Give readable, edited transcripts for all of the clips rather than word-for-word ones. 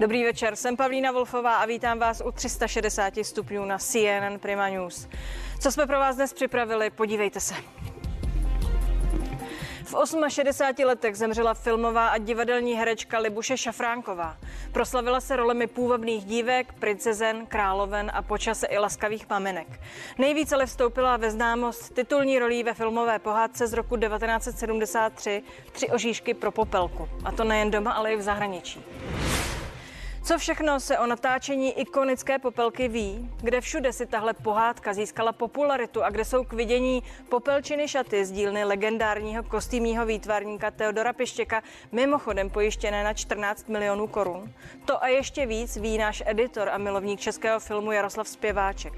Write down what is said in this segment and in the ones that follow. Dobrý večer, jsem Pavlína Wolfová a vítám vás u 360 stupňů na CNN Prima News. Co jsme pro vás dnes připravili, podívejte se. V 68 letech zemřela filmová a divadelní herečka Libuše Šafránková. Proslavila se rolemi půvabných dívek, princezen, královen a počase i laskavých maminek. Nejvíce ale vstoupila ve známost titulní rolí ve filmové pohádce z roku 1973 Tři oříšky pro popelku. A to nejen doma, ale i v zahraničí. Co všechno se o natáčení ikonické popelky ví, kde všude si tahle pohádka získala popularitu a kde jsou k vidění popelčiny šaty z dílny legendárního kostýmního výtvarníka Teodora Pištěka, mimochodem pojištěné na 14 milionů korun. To a ještě víc ví náš editor a milovník českého filmu Jaroslav Zpěváček.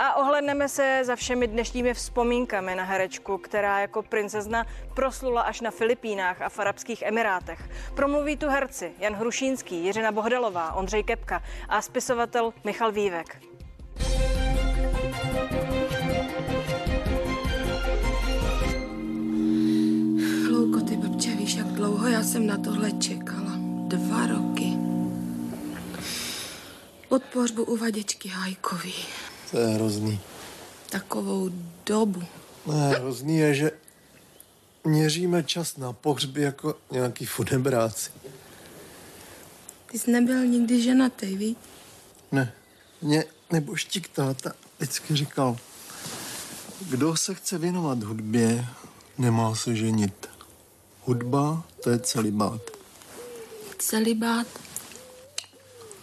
A ohledneme se za všemi dnešními vzpomínkami na herečku, která jako princezna proslula až na Filipínách a v Arabských Emirátech. Promluví tu herci Jan Hrušínský, Jiřina Bohdalová, Ondřej Kepka a spisovatel Michal Vývek. Chlouko, ty babče, víš, jak dlouho já jsem na tohle čekala. 2 roky. Od pohřbu u Vaděčky Hajkový. To je hrozný. Takovou dobu. Ne, hrozný je, že měříme čas na pohřby jako nějaký funebráci. Ty jsi nebyl nikdy ženatý, víš? Ne. Mě nebo štík táta vždycky říkal, kdo se chce věnovat hudbě, nemá se ženit. Hudba, to je celibát. Celibát?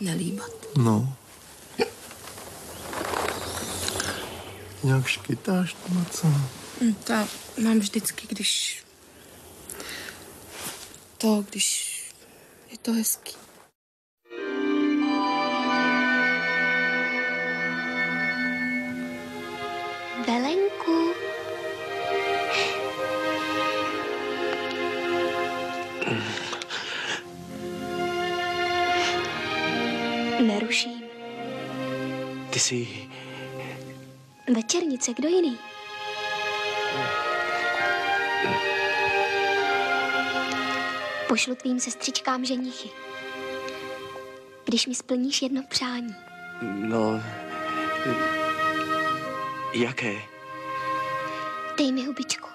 Nelíbat. No. Nějak škytáš, co? Tak mám vždycky, když je to hezký. Belenku. Neruším. Ty jsi... Večernice, kdo jiný? Pošlu tvým sestřičkám ženichy. Když mi splníš jedno přání. No... Jaké? Dej mi hubičku.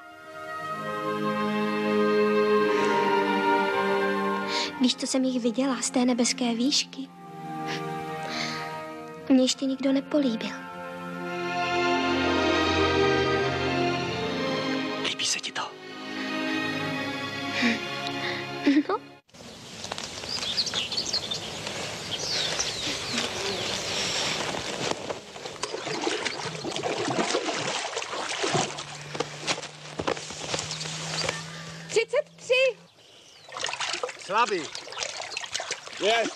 Víš, co jsem jich viděla z té nebeské výšky? Mě ještě nikdo nepolíbil. Se ti to? No. "33. Slabý. Yes.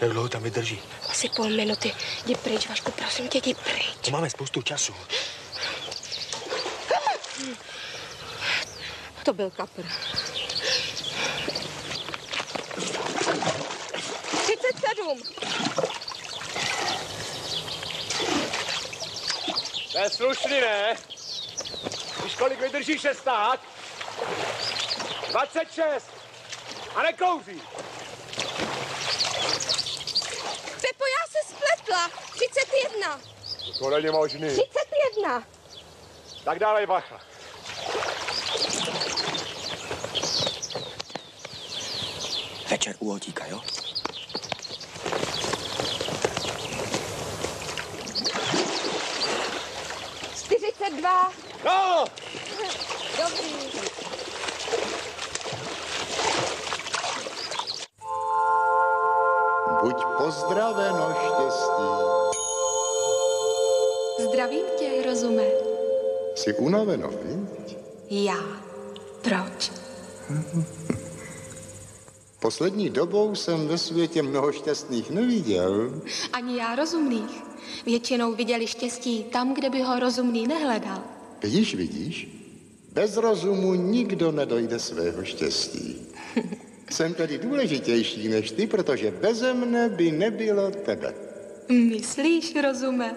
Jak dlouho tam vydrží? Asi půl minuty. Jdi pryč, Vašku, prosím tě, jdi pryč. Máme spoustu času. To byl kapr. 37. To je slušný, ne? Už kolik vydrží 16? 26. A nekouří. Pepo, já se spletla. 31. To není možný. 31. Tak dávej bacha. Večer u Otíka, jo? – 42. No! Dobrý. Buď pozdraveno štěstí. Zdravím tě, rozume. Jsi unaveno, viď? Já. Proč? Poslední dobou jsem ve světě mnoho šťastných neviděl. Ani já rozumných. Většinou viděli štěstí tam, kde by ho rozumný nehledal. Vidíš, vidíš? Bez rozumu nikdo nedojde svého štěstí. Jsem tedy důležitější než ty, protože beze mne by nebylo tebe. Myslíš, rozume?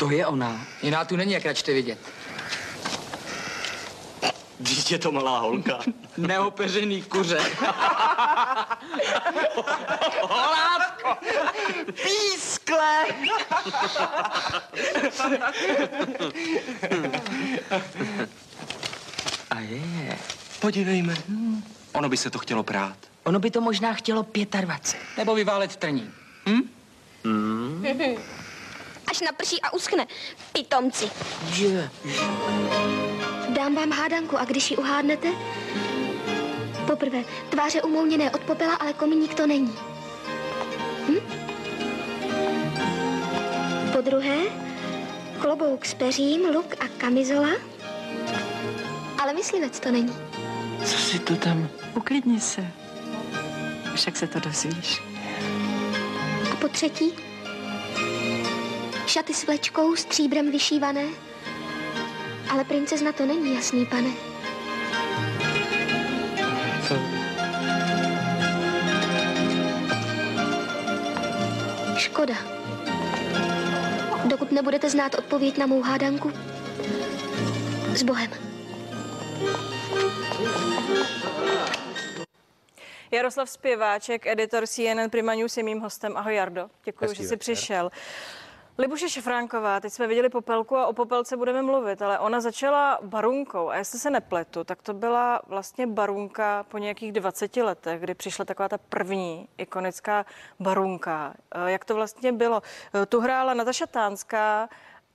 To je ona. Jiná tu není, jak račte vidět. Vždyť je to malá holka. Neopeřený kuře. Holátko! Pískle! A je. Podívejme. Ono by se to chtělo prát. Ono by to možná chtělo 25. Nebo vyválet trní. Hm? Mm. Až naprší a uschne. Pitomci. Yeah. Dám vám hádanku a když ji uhádnete? Poprvé, tváře umouněné od popela, ale kominík to není. Hm? Podruhé, klobouk s peřím, luk a kamizola, ale myslivec to není. Co si to tam? Uklidni se. Však se to dozvíš. A po třetí, šaty s vlečkou, stříbrem vyšívané, ale princezna to není, jasný pane. Co? Škoda. Dokud nebudete znát odpověď na mou hádanku, s Bohem. Jaroslav Zpěváček, editor CNN Prima News, je mým hostem. Ahoj, Jardo. Děkuji, že jsi přišel. Libuše Šafránková, teď jsme viděli Popelku a o Popelce budeme mluvit, ale ona začala barunkou a jestli se nepletu, tak to byla vlastně barunka po nějakých 20 letech, kdy přišla taková ta první ikonická barunka. Jak to vlastně bylo? Tu hrála Nataša Tánská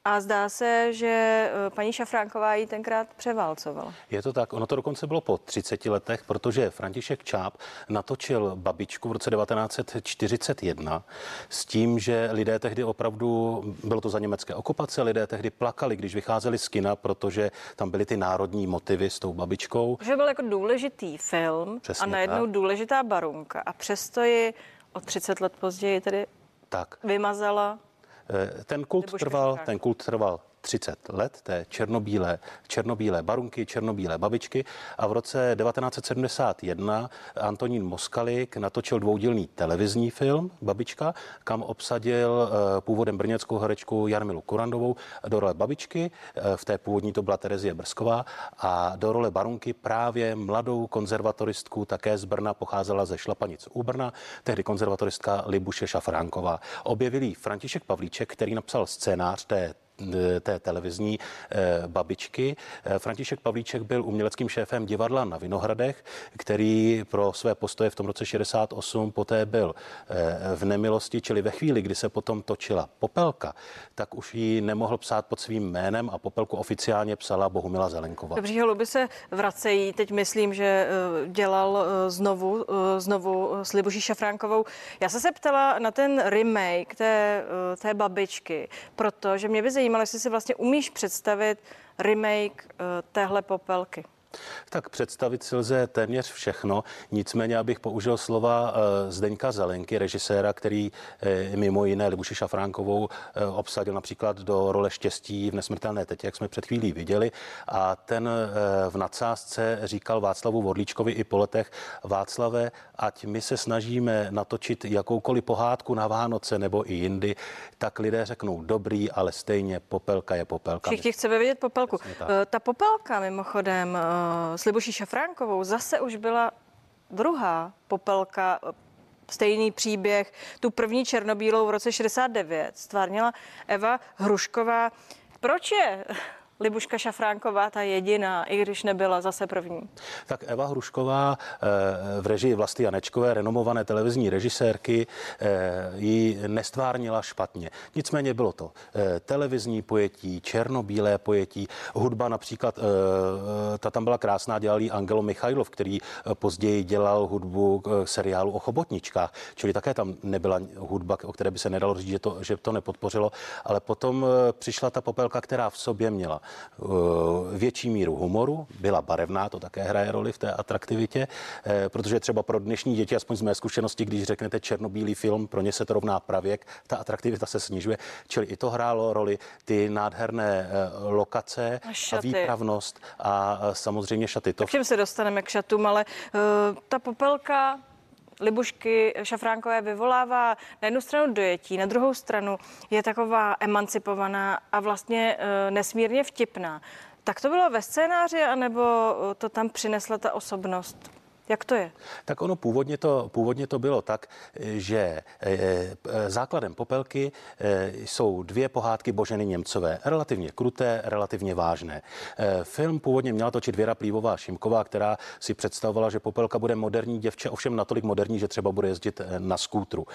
a zdá se, že paní Šafránková ji tenkrát převálcovala. Je to tak, ono to dokonce bylo po 30 letech, protože František Čáp natočil Babičku v roce 1941 s tím, že lidé tehdy opravdu, bylo to za německé okupace, lidé tehdy plakali, když vycházeli z kina, protože tam byly ty národní motivy s tou Babičkou. Že byl jako důležitý film. Přesně a najednou tak. Důležitá barunka a přesto ji o 30 let později tedy tak vymazala. Ten kult trval 30 let, té černobílé barunky, černobílé babičky a v roce 1971 Antonín Moskalik natočil dvoudílný televizní film Babička, kam obsadil původem brněnskou herečku Jarmilu Kurandovou do role babičky, v té původní to byla Terezie Brsková a do role barunky právě mladou konzervatoristku, také z Brna, pocházela ze Šlapanic u Brna, tehdy konzervatoristka Libuše Šafránková. Objevil ji František Pavlíček, který napsal scénář té televizní babičky. František Pavlíček byl uměleckým šéfem divadla na Vinohradech, který pro své postoje v tom roce 68 poté byl v nemilosti, čili ve chvíli, kdy se potom točila Popelka, tak už ji nemohl psát pod svým jménem a Popelku oficiálně psala Bohumila Zelenková. Dobří holuby se vracejí. Teď myslím, že dělal znovu s Libuší Šafránkovou. Já se ptala na ten remake té babičky, protože mě by zajímalo, jestli si vlastně umíš představit remake téhle Popelky. Tak představit si lze téměř všechno, nicméně abych použil slova Zdeňka Zelenky, režiséra, který mimo jiné Libuši Šafránkovou obsadil například do role Štěstí v Nesmrtelné tetě, jak jsme před chvílí viděli, a ten v nadsázce říkal Václavu Vorlíčkovi i po letech: Václave, ať my se snažíme natočit jakoukoliv pohádku na Vánoce nebo i jindy, tak lidé řeknou dobrý, ale stejně Popelka je Popelka. Všichni chceme vidět Popelku. Ta Popelka mimochodem s Libuší Šafránkovou zase už byla druhá Popelka, stejný příběh. Tu první černobílou v roce 69 stvárnila Eva Hrušková. Proč je Libuška Šafránková ta jediná, i když nebyla zase první? Tak Eva Hrušková v režii Vlasty Janečkové, renomované televizní režisérky, ji nestvárnila špatně. Nicméně bylo to televizní pojetí, černobílé pojetí, hudba například, ta tam byla krásná, dělal ji Angelo Michailov, který později dělal hudbu k seriálu o chobotničkách, čili také tam nebyla hudba, o které by se nedalo říct, že to nepodpořilo, ale potom přišla ta Popelka, která v sobě měla větší míru humoru, byla barevná, to také hraje roli v té atraktivitě, protože třeba pro dnešní děti, aspoň z mé zkušenosti, když řeknete černobílý film, pro ně se to rovná pravěk, ta atraktivita se snižuje, čili i to hrálo roli, ty nádherné lokace a výpravnost a samozřejmě šaty. To... V čem se dostaneme k šatům, ale ta Popelka Libušky Šafránkové vyvolává na jednu stranu dojetí, na druhou stranu je taková emancipovaná a vlastně nesmírně vtipná. Tak to bylo ve scénáři, anebo to tam přinesla ta osobnost? Jak to je? Tak ono původně to bylo tak, že základem Popelky jsou dvě pohádky Boženy Němcové. Relativně kruté, relativně vážné. Film původně měla točit Věra Plívová Šimková, která si představovala, že Popelka bude moderní děvče, ovšem natolik moderní, že třeba bude jezdit na skútru.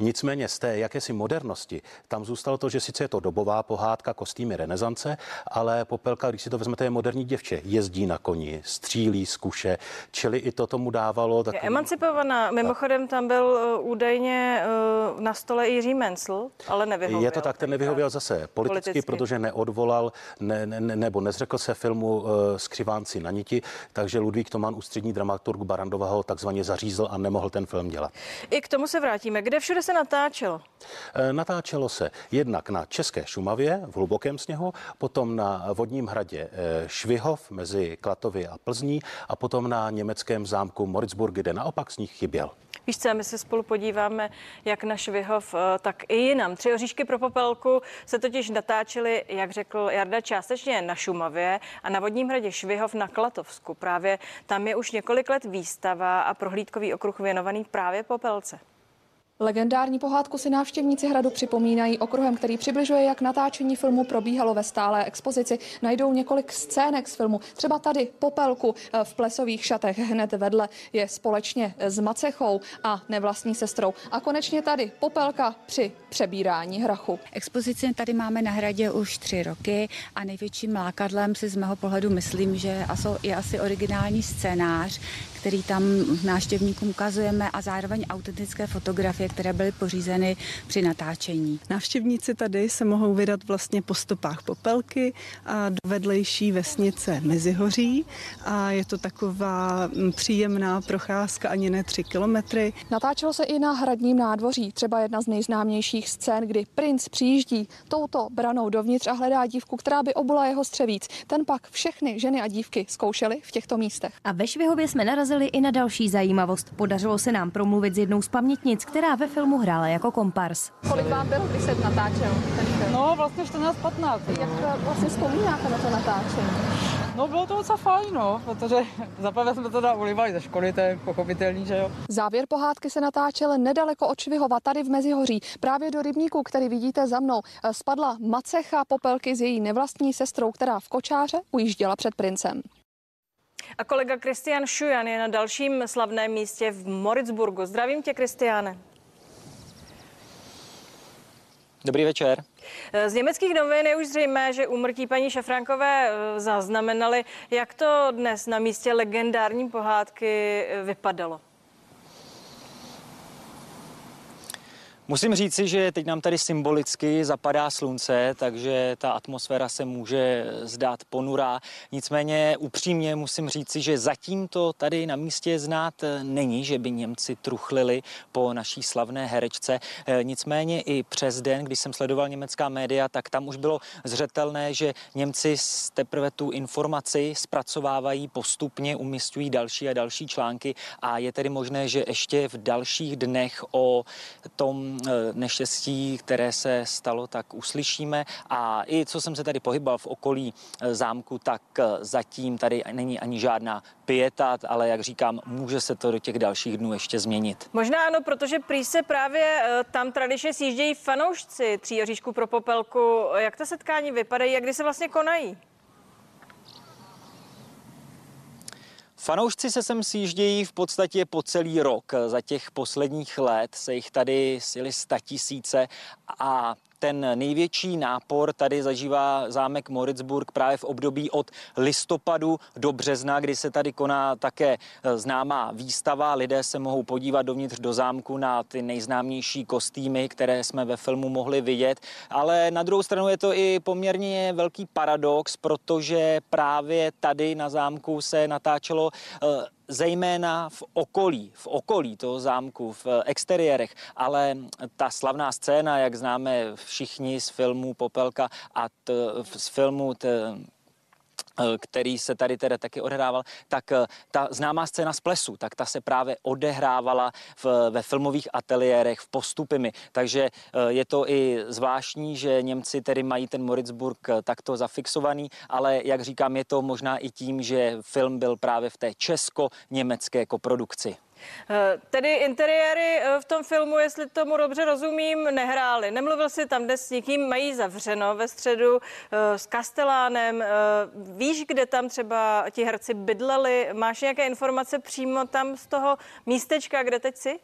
Nicméně z té jakési modernosti tam zůstalo to, že sice je to dobová pohádka, kostýmy renesance, ale Popelka, když si to vezmete, je moderní děvče. Jezdí na koni, střílí z kuše, čili i toto mu dávalo takový... Emancipovaná. Mimochodem tam byl údajně na stole Jiří Menzel, ale nevyhověl. Je to tak, ten nevyhověl zase politicky, protože neodvolal nebo nezřekl se filmu Skřivánci na niti, takže Ludvík Toman, ústřední dramaturg Barandova, ho takzvaně zařízl a nemohl ten film dělat. I k tomu se vrátíme. Kde všude se natáčelo? Natáčelo se jednak na České Šumavě v hlubokém sněhu, potom na Vodním hradě Švihov mezi Klatovy a Plzní a potom na německém zámku Moritzburg, kde naopak sníh chyběl. Víš co, my se spolu podíváme jak na Švihov, tak i jinam. Tři oříšky pro Popelku se totiž natáčely, jak řekl Jarda, částečně na Šumavě a na Vodním hradě Švihov na Klatovsku. Právě tam je už několik let výstava a prohlídkový okruh věnovaný právě Popelce. Legendární pohádku si návštěvníci hradu připomínají okruhem, který přibližuje, jak natáčení filmu probíhalo ve stálé expozici. Najdou několik scének z filmu, třeba tady Popelku v plesových šatech, hned vedle je společně s macechou a nevlastní sestrou. A konečně tady Popelka při přebírání hrachu. Expozici tady máme na hradě už 3 roky a největším lákadlem si z mého pohledu myslím, že je asi originální scénář, který tam návštěvníkům ukazujeme a zároveň autentické fotografie, které byly pořízeny při natáčení. Návštěvníci tady se mohou vydat vlastně po stopách Popelky a do vedlejší vesnice Mezihoří a je to taková příjemná procházka, ani ne 3 kilometry. Natáčelo se i na hradním nádvoří, třeba jedna z nejznámějších scén, kdy princ přijíždí touto branou dovnitř a hledá dívku, která by obula jeho střevíc. Ten pak všechny ženy a dívky zkoušely v těchto místech. A ve Švihově jsme narazili i na další zajímavost. Podařilo se nám promluvit s jednou z pamětnic, která ve filmu hrála jako kompars. Kolik vám bylo, když se natáčel ten film? No, vlastně 14-15. Jak vlastně vzpomínáte na to natáčení? No, bylo to docela fajn, no, protože zaprvé jsme to ulivali ze školy, to je pochopitelný, že jo. Závěr pohádky se natáčel nedaleko od Švihova, tady v Mezihoří, právě do rybníku, který vidíte za mnou. Spadla macecha Popelky s její nevlastní sestrou, která v kočáře ujížděla před princem. A kolega Kristián Šujan je na dalším slavném místě v Moritzburgu. Zdravím tě, Kristiáne. Dobrý večer. Z německých novin je už zřejmé, že úmrtí paní Šafránkové zaznamenali. Jak to dnes na místě legendární pohádky vypadalo? Musím říci, že teď nám tady symbolicky zapadá slunce, takže ta atmosféra se může zdát ponurá. Nicméně upřímně musím říci, že zatím to tady na místě znát není, že by Němci truchlili po naší slavné herečce. Nicméně i přes den, když jsem sledoval německá média, tak tam už bylo zřetelné, že Němci teprve tu informaci zpracovávají postupně, umisťují další a další články a je tedy možné, že ještě v dalších dnech o tom neštěstí, které se stalo, tak uslyšíme. A i co jsem se tady pohybal v okolí zámku, tak zatím tady není ani žádná pieta, ale jak říkám, může se to do těch dalších dnů ještě změnit. Možná ano, protože prý se právě tam tradičně sjíždějí fanoušci Tří oříšků pro Popelku. Jak ta setkání vypadají a kdy se vlastně konají? Fanoušci se sem sjíždějí v podstatě po celý rok. Za těch posledních let se jich tady sjeli 100 000 a ten největší nápor tady zažívá zámek Moritzburg právě v období od listopadu do března, kdy se tady koná také známá výstava. Lidé se mohou podívat dovnitř do zámku na ty nejznámější kostýmy, které jsme ve filmu mohli vidět. Ale na druhou stranu je to i poměrně velký paradox, protože právě tady na zámku se natáčelo zejména v okolí toho zámku, v exteriérech, ale ta slavná scéna, jak známe všichni z filmu Popelka a z filmu který se tady teda taky odehrával, tak ta známá scéna z plesu, tak ta se právě odehrávala ve filmových ateliérech v Postupimi. Takže je to i zvláštní, že Němci tedy mají ten Moritzburg takto zafixovaný, ale jak říkám, je to možná i tím, že film byl právě v té česko-německé koprodukci. Tedy interiéry v tom filmu, jestli tomu dobře rozumím, nehráli. Nemluvil si tam dnes s nikým, mají zavřeno ve středu s Kastelánem. Víš, kde tam třeba ti herci bydleli? Máš nějaké informace přímo tam z toho místečka, kde teď jsi?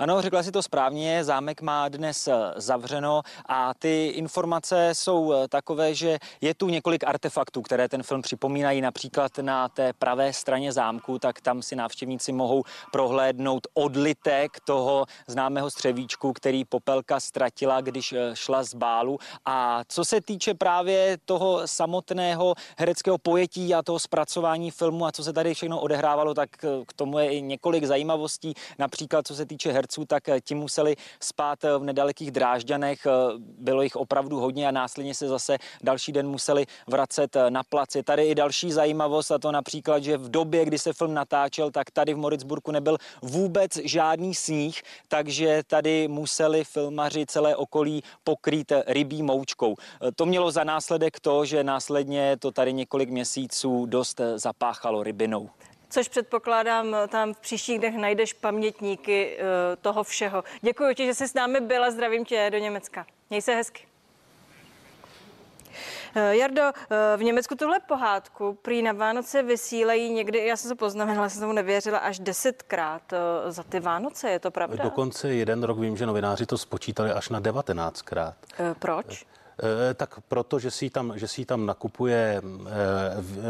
Ano, řekla si to správně, zámek má dnes zavřeno a ty informace jsou takové, že je tu několik artefaktů, které ten film připomínají, například na té pravé straně zámku, tak tam si návštěvníci mohou prohlédnout odlitek toho známého střevíčku, který Popelka ztratila, když šla z bálu. A co se týče právě toho samotného hereckého pojetí a toho zpracování filmu a co se tady všechno odehrávalo, tak k tomu je i několik zajímavostí, například co se týče herců, tak ti museli spát v nedalekých Drážďanech, bylo jich opravdu hodně a následně se zase další den museli vracet na plac. Je tady i další zajímavost, a to například, že v době, kdy se film natáčel, tak tady v Moritzburku nebyl vůbec žádný sníh, takže tady museli filmaři celé okolí pokrýt rybí moučkou. To mělo za následek to, že následně to tady několik měsíců dost zapáchalo rybinou. Což předpokládám, tam v příštích dnech najdeš pamětníky toho všeho. Děkuji ti, že jsi s námi byla, zdravím tě do Německa. Měj se hezky. Jardo, v Německu tuhle pohádku prý na Vánoce vysílají někdy, já jsem se poznamenala, jsem tomu nevěřila, až 10krát za ty Vánoce, je to pravda? Dokonce jeden rok vím, že novináři to spočítali až na 19krát. Proč? Tak proto, že si tam nakupuje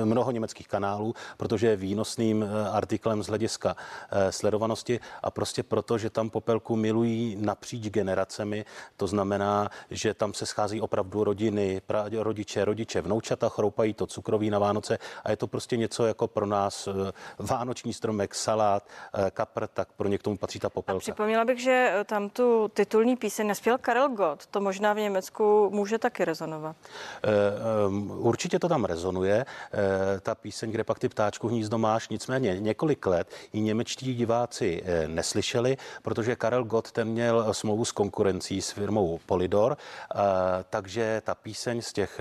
mnoho německých kanálů, protože je výnosným artiklem z hlediska sledovanosti a prostě proto, že tam Popelku milují napříč generacemi, to znamená, že tam se schází opravdu rodiny, rodiče, vnoučata, chroupají to cukroví na Vánoce a je to prostě něco jako pro nás vánoční stromek, salát, kapr, tak pro ně k tomu patří ta Popelka. A připomněla bych, že tam tu titulní píseň naspěl Karel Gott, to možná v Německu může taky rezonovat. Určitě to tam rezonuje, ta píseň, kde pak ty ptáčku hnízdo máš, nicméně několik let i němečtí diváci neslyšeli, protože Karel Gott ten měl smlouvu s konkurencí s firmou Polydor, takže ta píseň z těch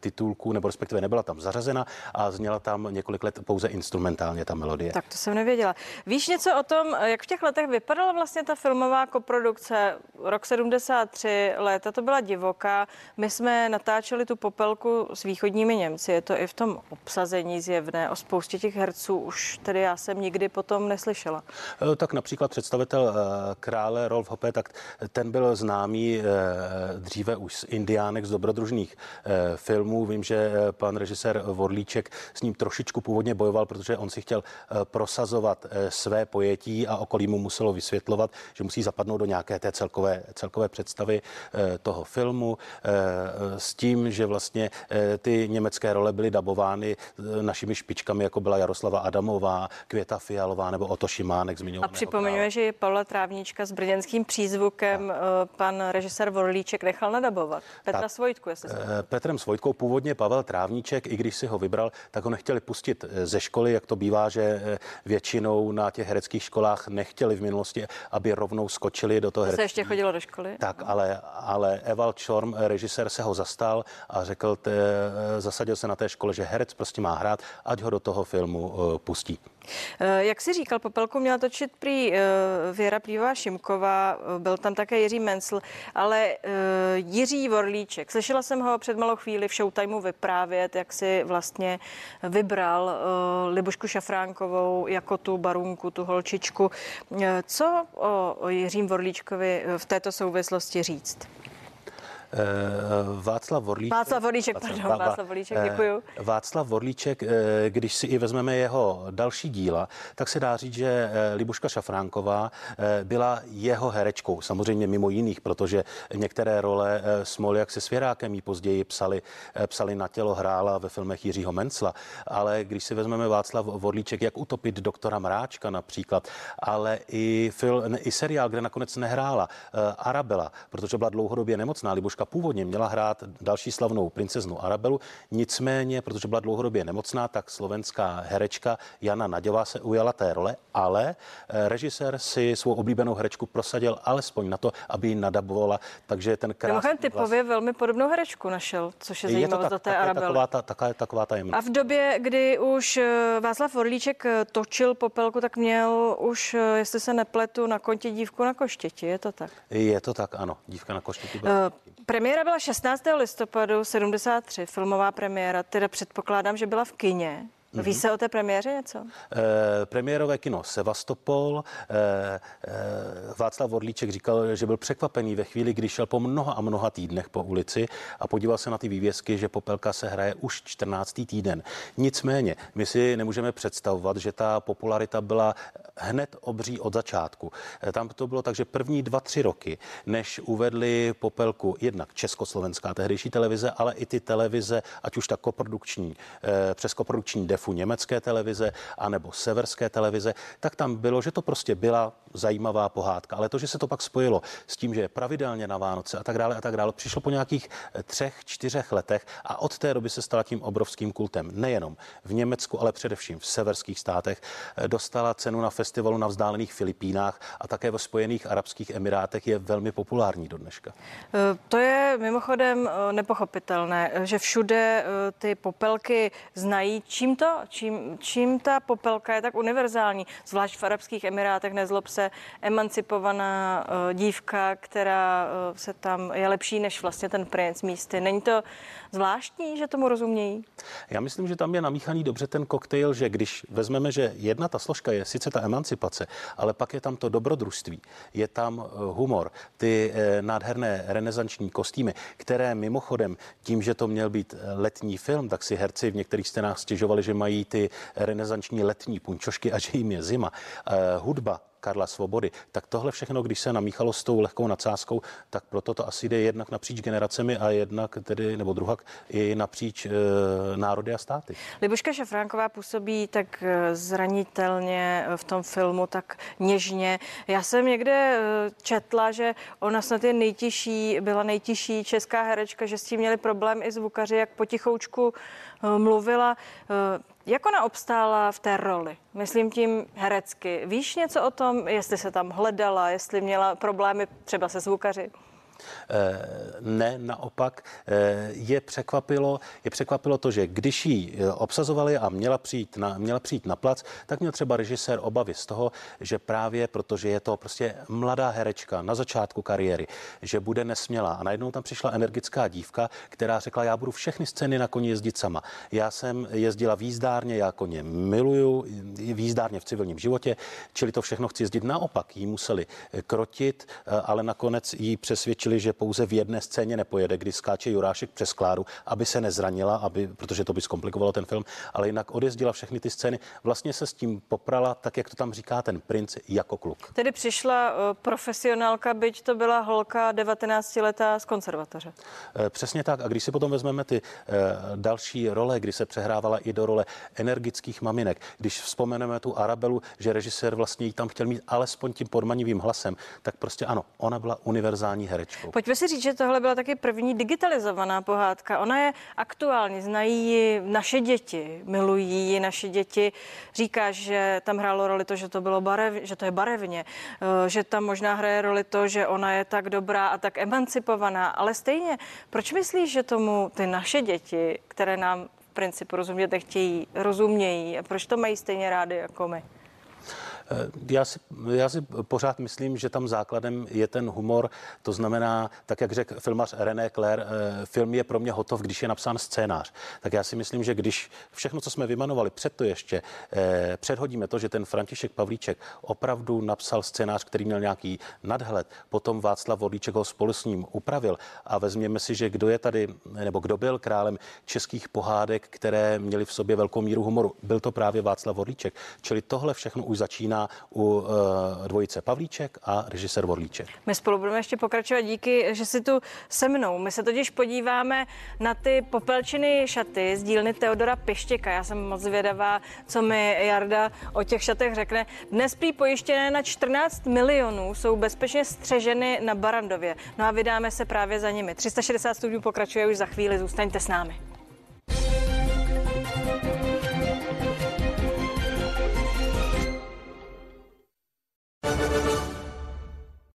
titulků, nebo respektive nebyla tam zařazena a zněla tam několik let pouze instrumentálně ta melodie. Tak to jsem nevěděla. Víš něco o tom, jak v těch letech vypadala vlastně ta filmová koprodukce? Rok 73, léta to byla divoká. My jsme natáčeli tu Popelku s východními Němci, je to i v tom obsazení zjevné, o spoustě těch herců už tedy já jsem nikdy potom neslyšela. Tak například představitel krále Rolf Hoppe, tak ten byl známý dříve už z Indiánek, z dobrodružných filmů. Vím, že pan režisér Vorlíček s ním trošičku původně bojoval, protože on si chtěl prosazovat své pojetí a okolí mu muselo vysvětlovat, že musí zapadnout do nějaké té celkové představy toho filmu. S tím, že vlastně ty německé role byly dabovány našimi špičkami, jako byla Jaroslava Adamová, Květa Fialová nebo Otto Šimánek zmiňovaného. A připomeňuje, že je Pavla Trávníčka s brněnským přízvukem pan režisér Vorlíček nechal nadabovat. Petra Svojtku, jestli se Petrem Svojtkou původně Pavel Trávníček, i když si ho vybral, tak ho nechtěli pustit ze školy, jak to bývá, že většinou na těch hereckých školách nechtěli v minulosti, aby rovnou skočili do toho herectví. Se ještě chodilo do školy? Tak, ale Evald Schorm, režisér, se ho zastal a řekl, zasadil se na té škole, že herec prostě má hrát, ať ho do toho filmu pustí. Jak si říkal, Popelku měla točit prý Věra Plívová Šimková, byl tam také Jiří Menzel, ale Jiří Vorlíček. Slyšela jsem ho před malou chvíli v Showtimeu vyprávět, jak si vlastně vybral Libušku Šafránkovou jako tu barunku, tu holčičku. Co o Jiřím Vorlíčkovi v této souvislosti říct? Václav Vorlíček, když si i vezmeme jeho další díla, tak se dá říct, že Libuška Šafránková byla jeho herečkou, samozřejmě mimo jiných, protože některé role Smoljak se Svěrákem jí později psali na tělo, hrála ve filmech Jiřího Menzla, ale když si vezmeme Václav Vorlíček, jak utopit doktora Mráčka například, ale i seriál, kde nakonec nehrála, Arabela, protože byla dlouhodobě nemocná Libuška Popelka původně měla hrát další slavnou princeznu Arabelu, nicméně, protože byla dlouhodobě nemocná, tak slovenská herečka Jana Naďová se ujala té role, ale režisér si svou oblíbenou herečku prosadil alespoň na to, aby ji nadabovala, takže ten krásný... Typově velmi podobnou herečku našel, což je zajímavost do té Arabely. Taková ta jemná. A v době, kdy už Václav Vorlíček točil Popelku, tak měl už, jestli se nepletu, na kontě Dívku na koštěti, je to tak? Je to tak, ano, Dívka na koštěti byla. Premiéra byla 16. listopadu 73, filmová premiéra, teda předpokládám, že byla v kině. Ví se o té premiéře něco? Premiérové kino Sevastopol. Václav Vorlíček říkal, že byl překvapený ve chvíli, kdy šel po mnoha a mnoha týdnech po ulici a podíval se na ty vývězky, že Popelka se hraje už 14. týden. Nicméně, my si nemůžeme představovat, že ta popularita byla hned obří od začátku. Tam to bylo tak, že první 2-3 roky, než uvedli Popelku jednak československá tehdejší televize, ale i ty televize, ať už ta koprodukční, přes koprodukční německé televize anebo severské televize, tak tam bylo, že to prostě byla zajímavá pohádka, ale to, že se to pak spojilo s tím, že je pravidelně na Vánoce a tak dále, přišlo po nějakých 3-4 letech a od té doby se stala tím obrovským kultem. Nejenom v Německu, ale především v severských státech. Dostala cenu na festivalu na vzdálených Filipínách a také ve Spojených arabských emirátech je velmi populární do dneška. To je mimochodem nepochopitelné, že všude ty popelky znají, čím ta popelka je tak univerzální, zvlášť v Arabských Emirátech, nezlob se, emancipovaná dívka, která se tam je lepší než vlastně ten princ místy. Není to zvláštní, že tomu rozumějí? Já myslím, že tam je namíchaný dobře ten koktejl, že když vezmeme, že jedna ta složka je sice ta emancipace, ale pak je tam to dobrodružství, je tam humor, ty nádherné renesanční kostýmy, které mimochodem tím, že to měl být letní film, tak si herci v některých scénách stěžovali, že mají ty renesanční letní punčošky a že jim je zima. Hudba Karla Svobody, tak tohle všechno, když se namíchalo s tou lehkou nadsázkou, tak proto to asi jde jednak napříč generacemi a jednak tedy, nebo druhak, i napříč národy a státy. Libuška Šafránková působí tak zranitelně v tom filmu, tak něžně. Já jsem někde četla, že ona snad je byla nejtišší česká herečka, že s tím měli problém i zvukaři, jak potichoučku mluvila. Jak ona obstála v té roli? Myslím tím herecky. Víš něco o tom, jestli se tam hledala, jestli měla problémy třeba se zvukaři? Ne, naopak je překvapilo to, že když ji obsazovali a měla přijít na plac, tak měl třeba režisér obavy z toho, že právě protože je to prostě mladá herečka na začátku kariéry, že bude nesmělá. A najednou tam přišla energická dívka, která řekla, já budu všechny scény na koni jezdit sama. Já jsem jezdila v jízdárně, já koně miluju, v jízdárně v civilním životě, čili to všechno chci jezdit. Naopak jí museli krotit, ale nakonec jí přesvědčili, že pouze v jedné scéně nepojede, kdy skáče Jurášek přes Kláru, aby se nezranila, protože to by zkomplikovalo ten film, ale jinak odjezdila všechny ty scény. Vlastně se s tím poprala, tak jak to tam říká ten princ, jako kluk. Tedy přišla profesionálka, byť to byla holka 19letá z konzervatoře. Přesně tak. A když si potom vezmeme ty další role, kdy se přehrávala i do role energických maminek, když vzpomeneme tu Arabelu, že režisér vlastně ji tam chtěl mít alespoň tím podmanivým hlasem, tak prostě ano, ona byla univerzální herečka. Pojďme si říct, že tohle byla taky první digitalizovaná pohádka. Ona je aktuální, znají ji naše děti, milují ji naše děti. Říká, že tam hrálo roli to, že to bylo že to je barevně, že tam možná hraje roli to, že ona je tak dobrá a tak emancipovaná, ale stejně, proč myslíš, že tomu ty naše děti, které nám v principu rozumět nechtějí, rozumějí a proč to mají stejně rádi jako my? Já si pořád myslím, že tam základem je ten humor, to znamená, tak jak řekl filmař René Clair, film je pro mě hotov, když je napsán scénář. Tak já si myslím, že když všechno, co jsme vymanovali, předhodíme to, že ten František Pavlíček opravdu napsal scénář, který měl nějaký nadhled, potom Václav Vorlíček ho spolu s ním upravil a vezměme si, že kdo je tady, nebo kdo byl králem českých pohádek, které měly v sobě velkou míru humoru, byl to právě Václav Vorlíček. Čili tohle všechno už začíná znamená u dvojice Pavlíček a režisér Vorlíček. My spolu budeme ještě pokračovat, díky, že jsi tu se mnou. My se totiž podíváme na ty popelčiny šaty z dílny Teodora Pištěka. Já jsem moc zvědavá, co mi Jarda o těch šatech řekne. Dnes prý pojištěné na 14 milionů jsou bezpečně střeženy na Barandově. No a vydáme se právě za nimi. 360 studiů pokračuje už za chvíli, zůstaňte s námi.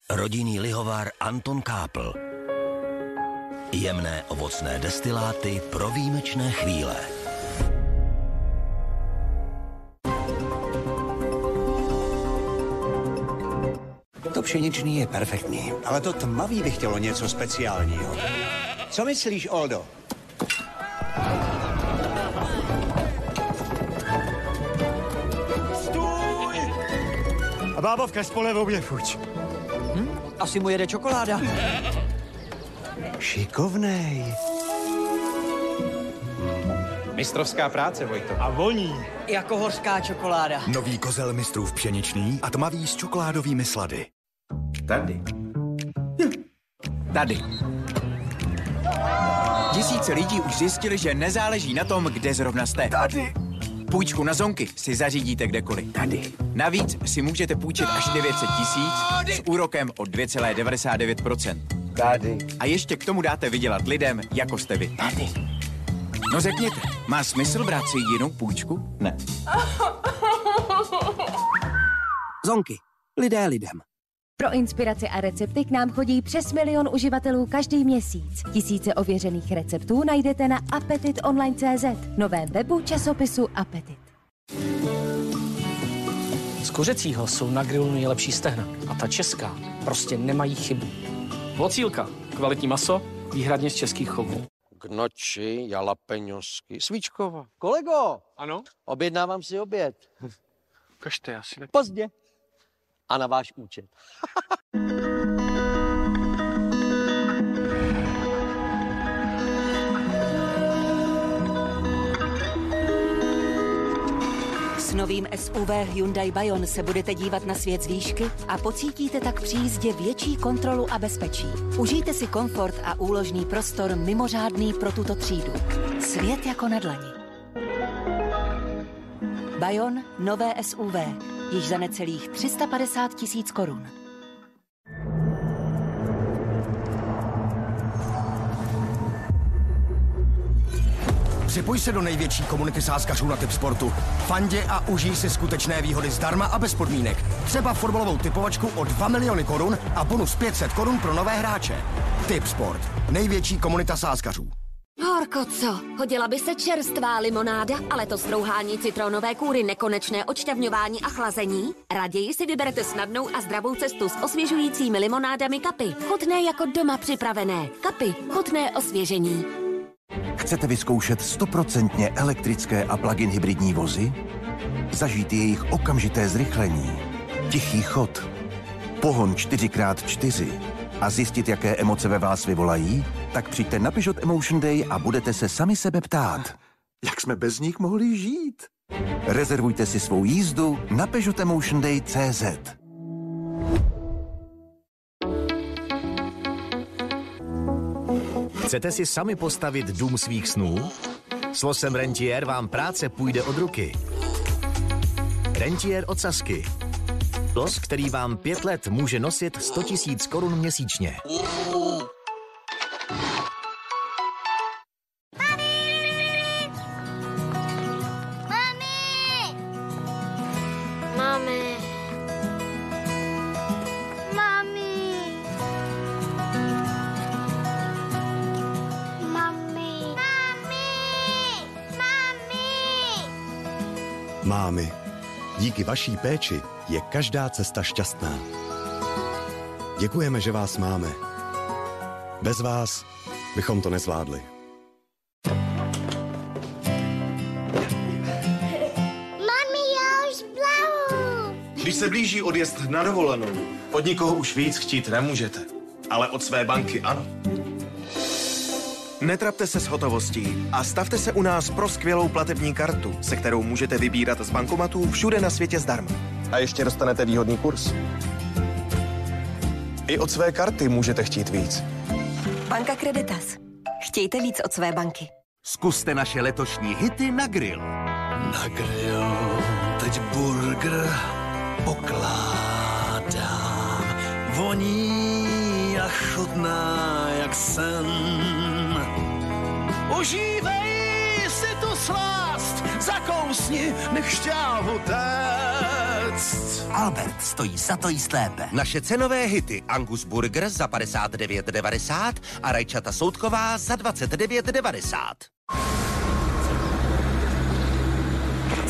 Rodinný lihovár Anton Kápl. Jemné ovocné destiláty pro výjimečné chvíle. To pšeniční je perfektní, ale to tmavý by chtělo něco speciálního. Co myslíš, Oldo? Stůj! A bábovka s polevou je fuč. Asi mu jede čokoláda. Šikovnej. Mistrovská práce, Vojto. A voní. Jako hořká čokoláda. Nový kozel mistrů v pšeniční a tmavý s čokoládovými slady. Tady. Tady. Tisíce lidí už zjistili, že nezáleží na tom, kde zrovna jste. Tady. Půjčku na zonky si zařídíte kdekoliv. Tady. Navíc si můžete půjčit až 900 tisíc s úrokem od 2,99%. Tady. A ještě k tomu dáte vydělat lidem, jako jste vy. Tady. No řekněte, má smysl brát si jinou půjčku? Ne. Zonky. Lidé lidem. Pro inspiraci a recepty k nám chodí přes 1 milion uživatelů každý měsíc. Tisíce ověřených receptů najdete na appetitonline.cz, novém webu časopisu Apetit. Z kuřecího jsou na grilu nejlepší stehna a ta česká prostě nemají chybu. Vocílka, kvalitní maso, výhradně z českých chovů. K noči, jalapeňosky, svíčkova. Kolego! Ano? Objednávám si oběd. Ukažte, asi ne... Pozdě. A na váš účet. S novým SUV Hyundai Bayon se budete dívat na svět z výšky a pocítíte tak při jízdě větší kontrolu a bezpečí. Užijte si komfort a úložný prostor mimořádný pro tuto třídu. Svět jako na dlani. Bayon, nové SUV. Již za necelých 350 tisíc korun. Připoj se do největší komunity sázkařů na Tipsportu. Fandě a užij si skutečné výhody zdarma a bez podmínek. Třeba fotbalovou tipovačku o 2 miliony korun a bonus 500 korun pro nové hráče. Tipsport. Největší komunita sázkařů. Horko, co? Hodila by se čerstvá limonáda, ale to strouhání citronové kůry, nekonečné odšťavňování a chlazení? Raději si vyberte snadnou a zdravou cestu s osvěžujícími limonádami Kapy. Chutné jako doma připravené. Kapy. Chutné osvěžení. Chcete vyzkoušet 100% elektrické a plug-in hybridní vozy? Zažít jejich okamžité zrychlení, tichý chod, pohon 4x4 a zjistit, jaké emoce ve vás vyvolají? Tak přijďte na Peugeot Emotion Day a budete se sami sebe ptát. Jak jsme bez nich mohli žít? Rezervujte si svou jízdu na PeugeotEmotionDay.cz. Chcete si sami postavit dům svých snů? S losem Rentier vám práce půjde od ruky. Rentier od Sazky. Los, který vám 5 let může nosit 100 000 korun měsíčně. Mámy, díky vaší péči je každá cesta šťastná. Děkujeme, že vás máme. Bez vás bychom to nezvládli. Mami, já už plavu. Když se blíží odjezd na dovolenou, od nikoho už víc chtít nemůžete, ale od své banky ano. Netrapte se s hotovostí a stavte se u nás pro skvělou platební kartu, se kterou můžete vybírat z bankomatů všude na světě zdarma. a ještě dostanete výhodný kurz. I od své karty můžete chtít víc. Banka Creditas. Chtějte víc od své banky. Zkuste naše letošní hity na grill. Na grill teď burger pokládám. Voní a chutná jak sen. Užívej si tu slást, zakousni, nech šťávu téct. Albert stojí za to jíst lépe. Naše cenové hity Angus Burger za 59,90 a rajčata soudková za 29,90.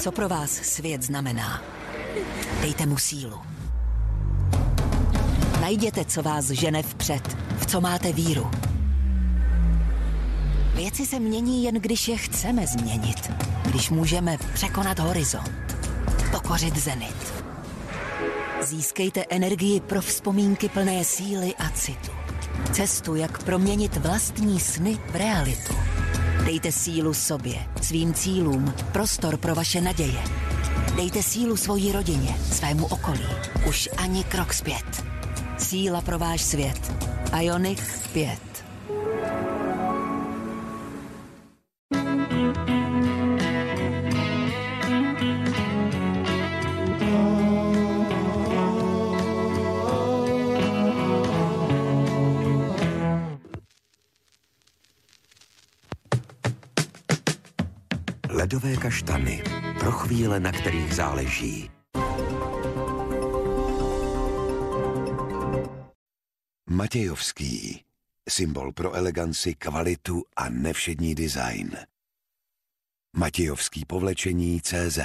Co pro vás svět znamená? Dejte mu sílu. Najděte, co vás žene vpřed, v co máte víru. Věci se mění, jen když je chceme změnit. Když můžeme překonat horizont. Pokořit zenit. Získejte energii pro vzpomínky plné síly a citu. Cestu, jak proměnit vlastní sny v realitu. Dejte sílu sobě, svým cílům, prostor pro vaše naděje. Dejte sílu svojí rodině, svému okolí. Už ani krok zpět. Síla pro váš svět. Ioniq 5. Ledové kaštany. Pro chvíle, na kterých záleží. Matějovský. Symbol pro eleganci, kvalitu a nevšední design. Matějovský povlečení CZ.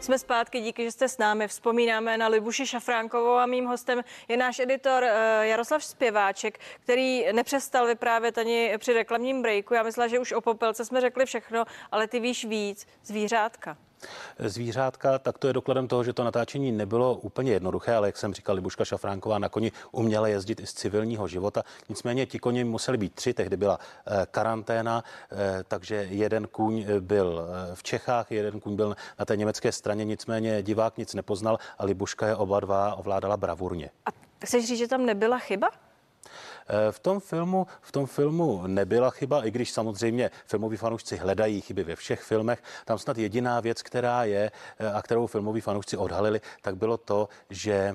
Jsme zpátky, díky, že jste s námi. Vzpomínáme na Libuši Šafránkovou a mým hostem je náš editor Jaroslav Zpěváček, který nepřestal vyprávět ani při reklamním breaku. Já myslela, že už o popelce jsme řekli všechno, ale ty víš víc. Zvířátka. Zvířátka, tak to je dokladem toho, že to natáčení nebylo úplně jednoduché, ale jak jsem říkal, Libuška Šafránková na koni uměla jezdit i z civilního života. Nicméně ti koně museli být tři, tehdy byla karanténa, takže jeden kůň byl v Čechách, jeden kůň byl na té německé straně, nicméně divák nic nepoznal a Libuška je oba dva ovládala bravurně. A chceš říct, že tam nebyla chyba? V tom filmu nebyla chyba, i když samozřejmě filmoví fanoušci hledají chyby ve všech filmech. Tam snad jediná věc, která je a kterou filmoví fanoušci odhalili, tak bylo to, že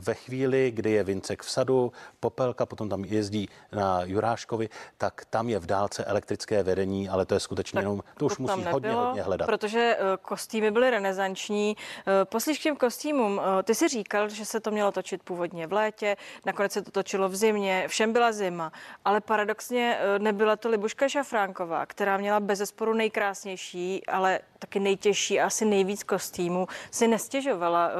ve chvíli, kdy je Vincek v sadu, Popelka, potom tam jezdí na Juráškovi, tak tam je v dálce elektrické vedení, ale to je skutečně tak jenom, to už musí hodně hledat. Protože kostýmy byly renesanční. Poslíš k těm kostýmům, ty si říkal, že se to mělo točit původně v létě, nakonec se to točilo v zimě, všem byla zima, ale paradoxně nebyla to Libuška Šafránková, která měla bezesporu nejkrásnější, ale taky nejtěžší a asi nejvíc kostýmů, si nestěžovala.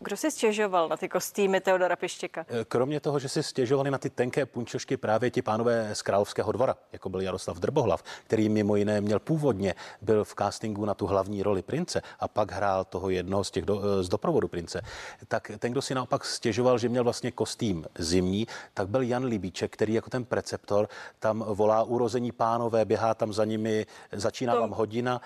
Kdo si stěžoval na ty kostýmy Teodora Pištěka? Kromě toho, že si stěžovali na ty tenké punčošky právě ti pánové z Královského dvora, jako byl Jaroslav Drbohlav, který mimo jiné měl původně, byl v castingu na tu hlavní roli prince a pak hrál toho jednoho z těch z doprovodu prince, tak ten, kdo si naopak stěžoval, že měl vlastně kostým zimní, tak byl Jan Libíček, který jako ten preceptor tam volá urození pánové, běhá tam za nimi, začíná vám hodina,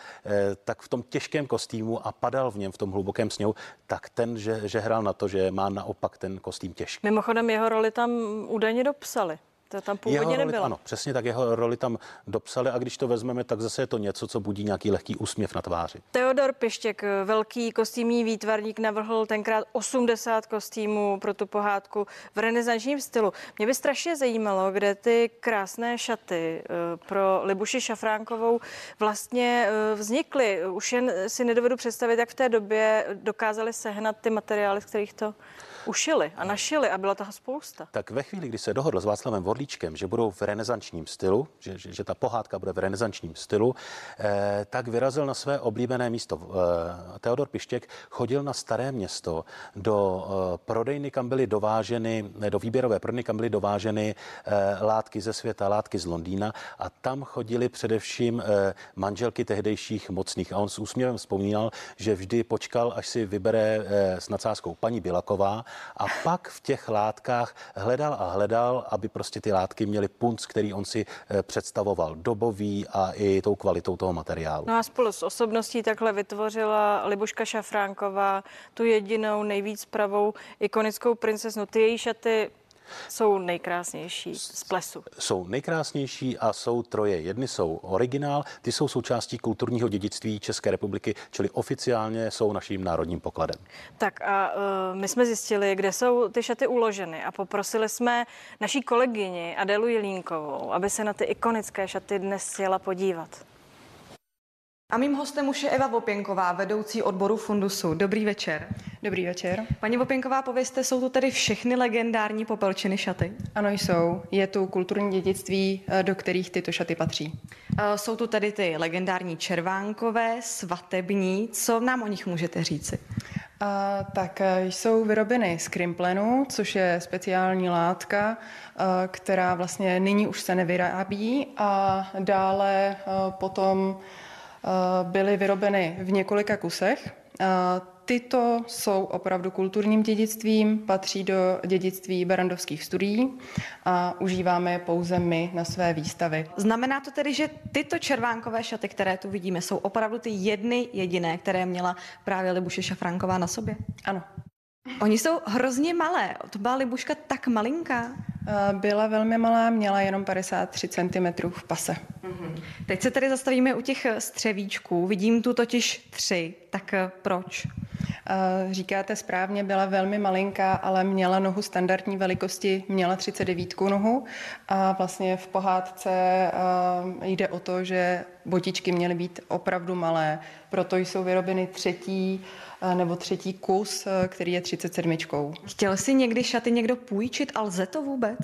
tak v tom těžkém kostýmu a padal v něm v tom hlubokém sněhu, tak ten, že hrál na to, že má naopak ten kostým těžký. Mimochodem jeho roli tam údajně dopsali. To tam původně nebylo. Ano, přesně tak, jeho roli tam dopsali a když to vezmeme, tak zase je to něco, co budí nějaký lehký úsměv na tváři. Teodor Pištěk, velký kostýmní výtvarník, navrhl tenkrát 80 kostýmů pro tu pohádku v renesančním stylu. Mě by strašně zajímalo, kde ty krásné šaty pro Libuši Šafránkovou vlastně vznikly. Už jen si nedovedu představit, jak v té době dokázali sehnat ty materiály, z kterých to ušili a našili a byla toho spousta. Tak ve chvíli, kdy se dohodl s Václavem Vorlíčkem, že budou v renesančním stylu, že ta pohádka bude v renesančním stylu, tak vyrazil na své oblíbené místo. Teodor Pištěk chodil na Staré Město do prodejny, kam byly dováženy, do výběrové prodejny, kam byly dováženy látky ze světa, látky z Londýna a tam chodili především manželky tehdejších mocných. A on s úsměvem vzpomínal, že vždy počkal, až si vybere s nadsázkou paní Bilaková A pak v těch látkách hledal a hledal, aby prostě ty látky měly punc, který on si představoval dobový a i tou kvalitou toho materiálu. No a spolu s osobností takhle vytvořila Libuška Šafránková tu jedinou nejvíc pravou ikonickou princeznu. Ty její šaty jsou nejkrásnější z plesu. Jsou nejkrásnější a jsou troje. Jedny jsou originál, ty jsou součástí kulturního dědictví České republiky, čili oficiálně jsou naším národním pokladem. Tak a my jsme zjistili, kde jsou ty šaty uloženy a poprosili jsme naší kolegyni Adélu Jelínkovou, aby se na ty ikonické šaty dnes jela podívat. A mým hostem už je Eva Vopěnková, vedoucí odboru fundusu. Dobrý večer. Dobrý večer. Paní Vopěnková, povězte, jsou tu tedy všechny legendární popelčiny šaty? Ano, jsou. Je tu kulturní dědictví, do kterých tyto šaty patří. Jsou tu tedy ty legendární červánkové, svatební. Co nám o nich můžete říci? Tak jsou vyrobeny z krimplenu, což je speciální látka, která vlastně nyní už se nevyrábí. A dále potom byly vyrobeny v několika kusech. Tyto jsou opravdu kulturním dědictvím, patří do dědictví barandovských studií a užíváme je pouze my na své výstavy. Znamená to tedy, že tyto červánkové šaty, které tu vidíme, jsou opravdu ty jedny jediné, které měla právě Libuše Šafránková na sobě? Ano. Oni jsou hrozně malé. To byla Libuška tak malinká? Byla velmi malá, měla jenom 53 cm v pase. Mm-hmm. Teď se tady zastavíme u těch střevíčků. Vidím tu totiž 3. Tak proč? Říkáte správně, byla velmi malinká, ale měla nohu standardní velikosti, měla 39 nohu a vlastně v pohádce jde o to, že botičky měly být opravdu malé, proto jsou vyrobeny třetí kus, který je 37. Chtěl si někdy šaty někdo půjčit a lze to vůbec?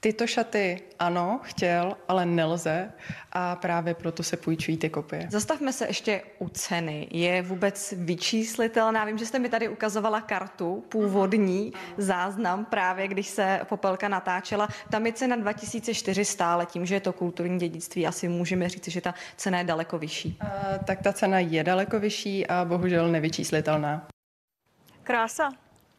Tyto šaty ano, chtěl, ale nelze a právě proto se půjčují ty kopie. Zastavme se ještě u ceny. Je vůbec vyčíslitelná? Vím, že jste mi tady ukazovala kartu, původní záznam, právě když se popelka natáčela. Tam je cena 2400, ale tím, že je to kulturní dědictví, asi můžeme říct, že ta cena je daleko vyšší. Tak ta cena je daleko vyšší a bohužel nevyčíslitelná. Krása.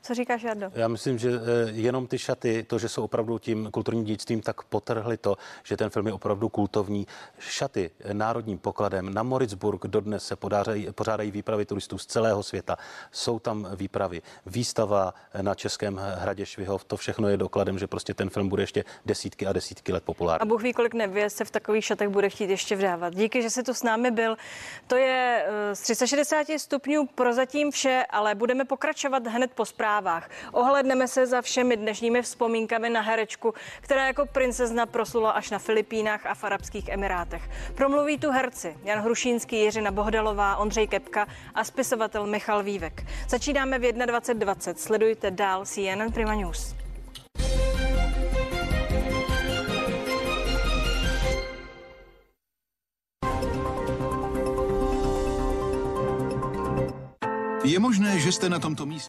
Co říkáš, Jardo? Já myslím, že jenom ty šaty, to, že jsou opravdu tím kulturním dědictvím, tak potrhli to, že ten film je opravdu kultovní. Šaty národním pokladem na Moritzburg dodnes se pořádají výpravy turistů z celého světa. Jsou tam výpravy, výstava na Českém hradě Švihov, to všechno je dokladem, že prostě ten film bude ještě desítky a desítky let populární. A Bůh ví, kolik nevěst se v takových šatech bude chtít ještě vdávat. Díky, že jsi tu s námi byl. To je z 360 stupňů prozatím vše, ale budeme pokračovat hned po zprávě. Ohlédneme se za všemi dnešními vzpomínkami na herečku, která jako princezna proslula až na Filipínách a v Arabských Emirátech. Promluví tu herci Jan Hrušínský, Jiřina Bohdalová, Ondřej Kepka a spisovatel Michal Vývek. Začínáme v 21.20. Sledujte dál CNN Prima News. Je možné, že jste na tomto místě.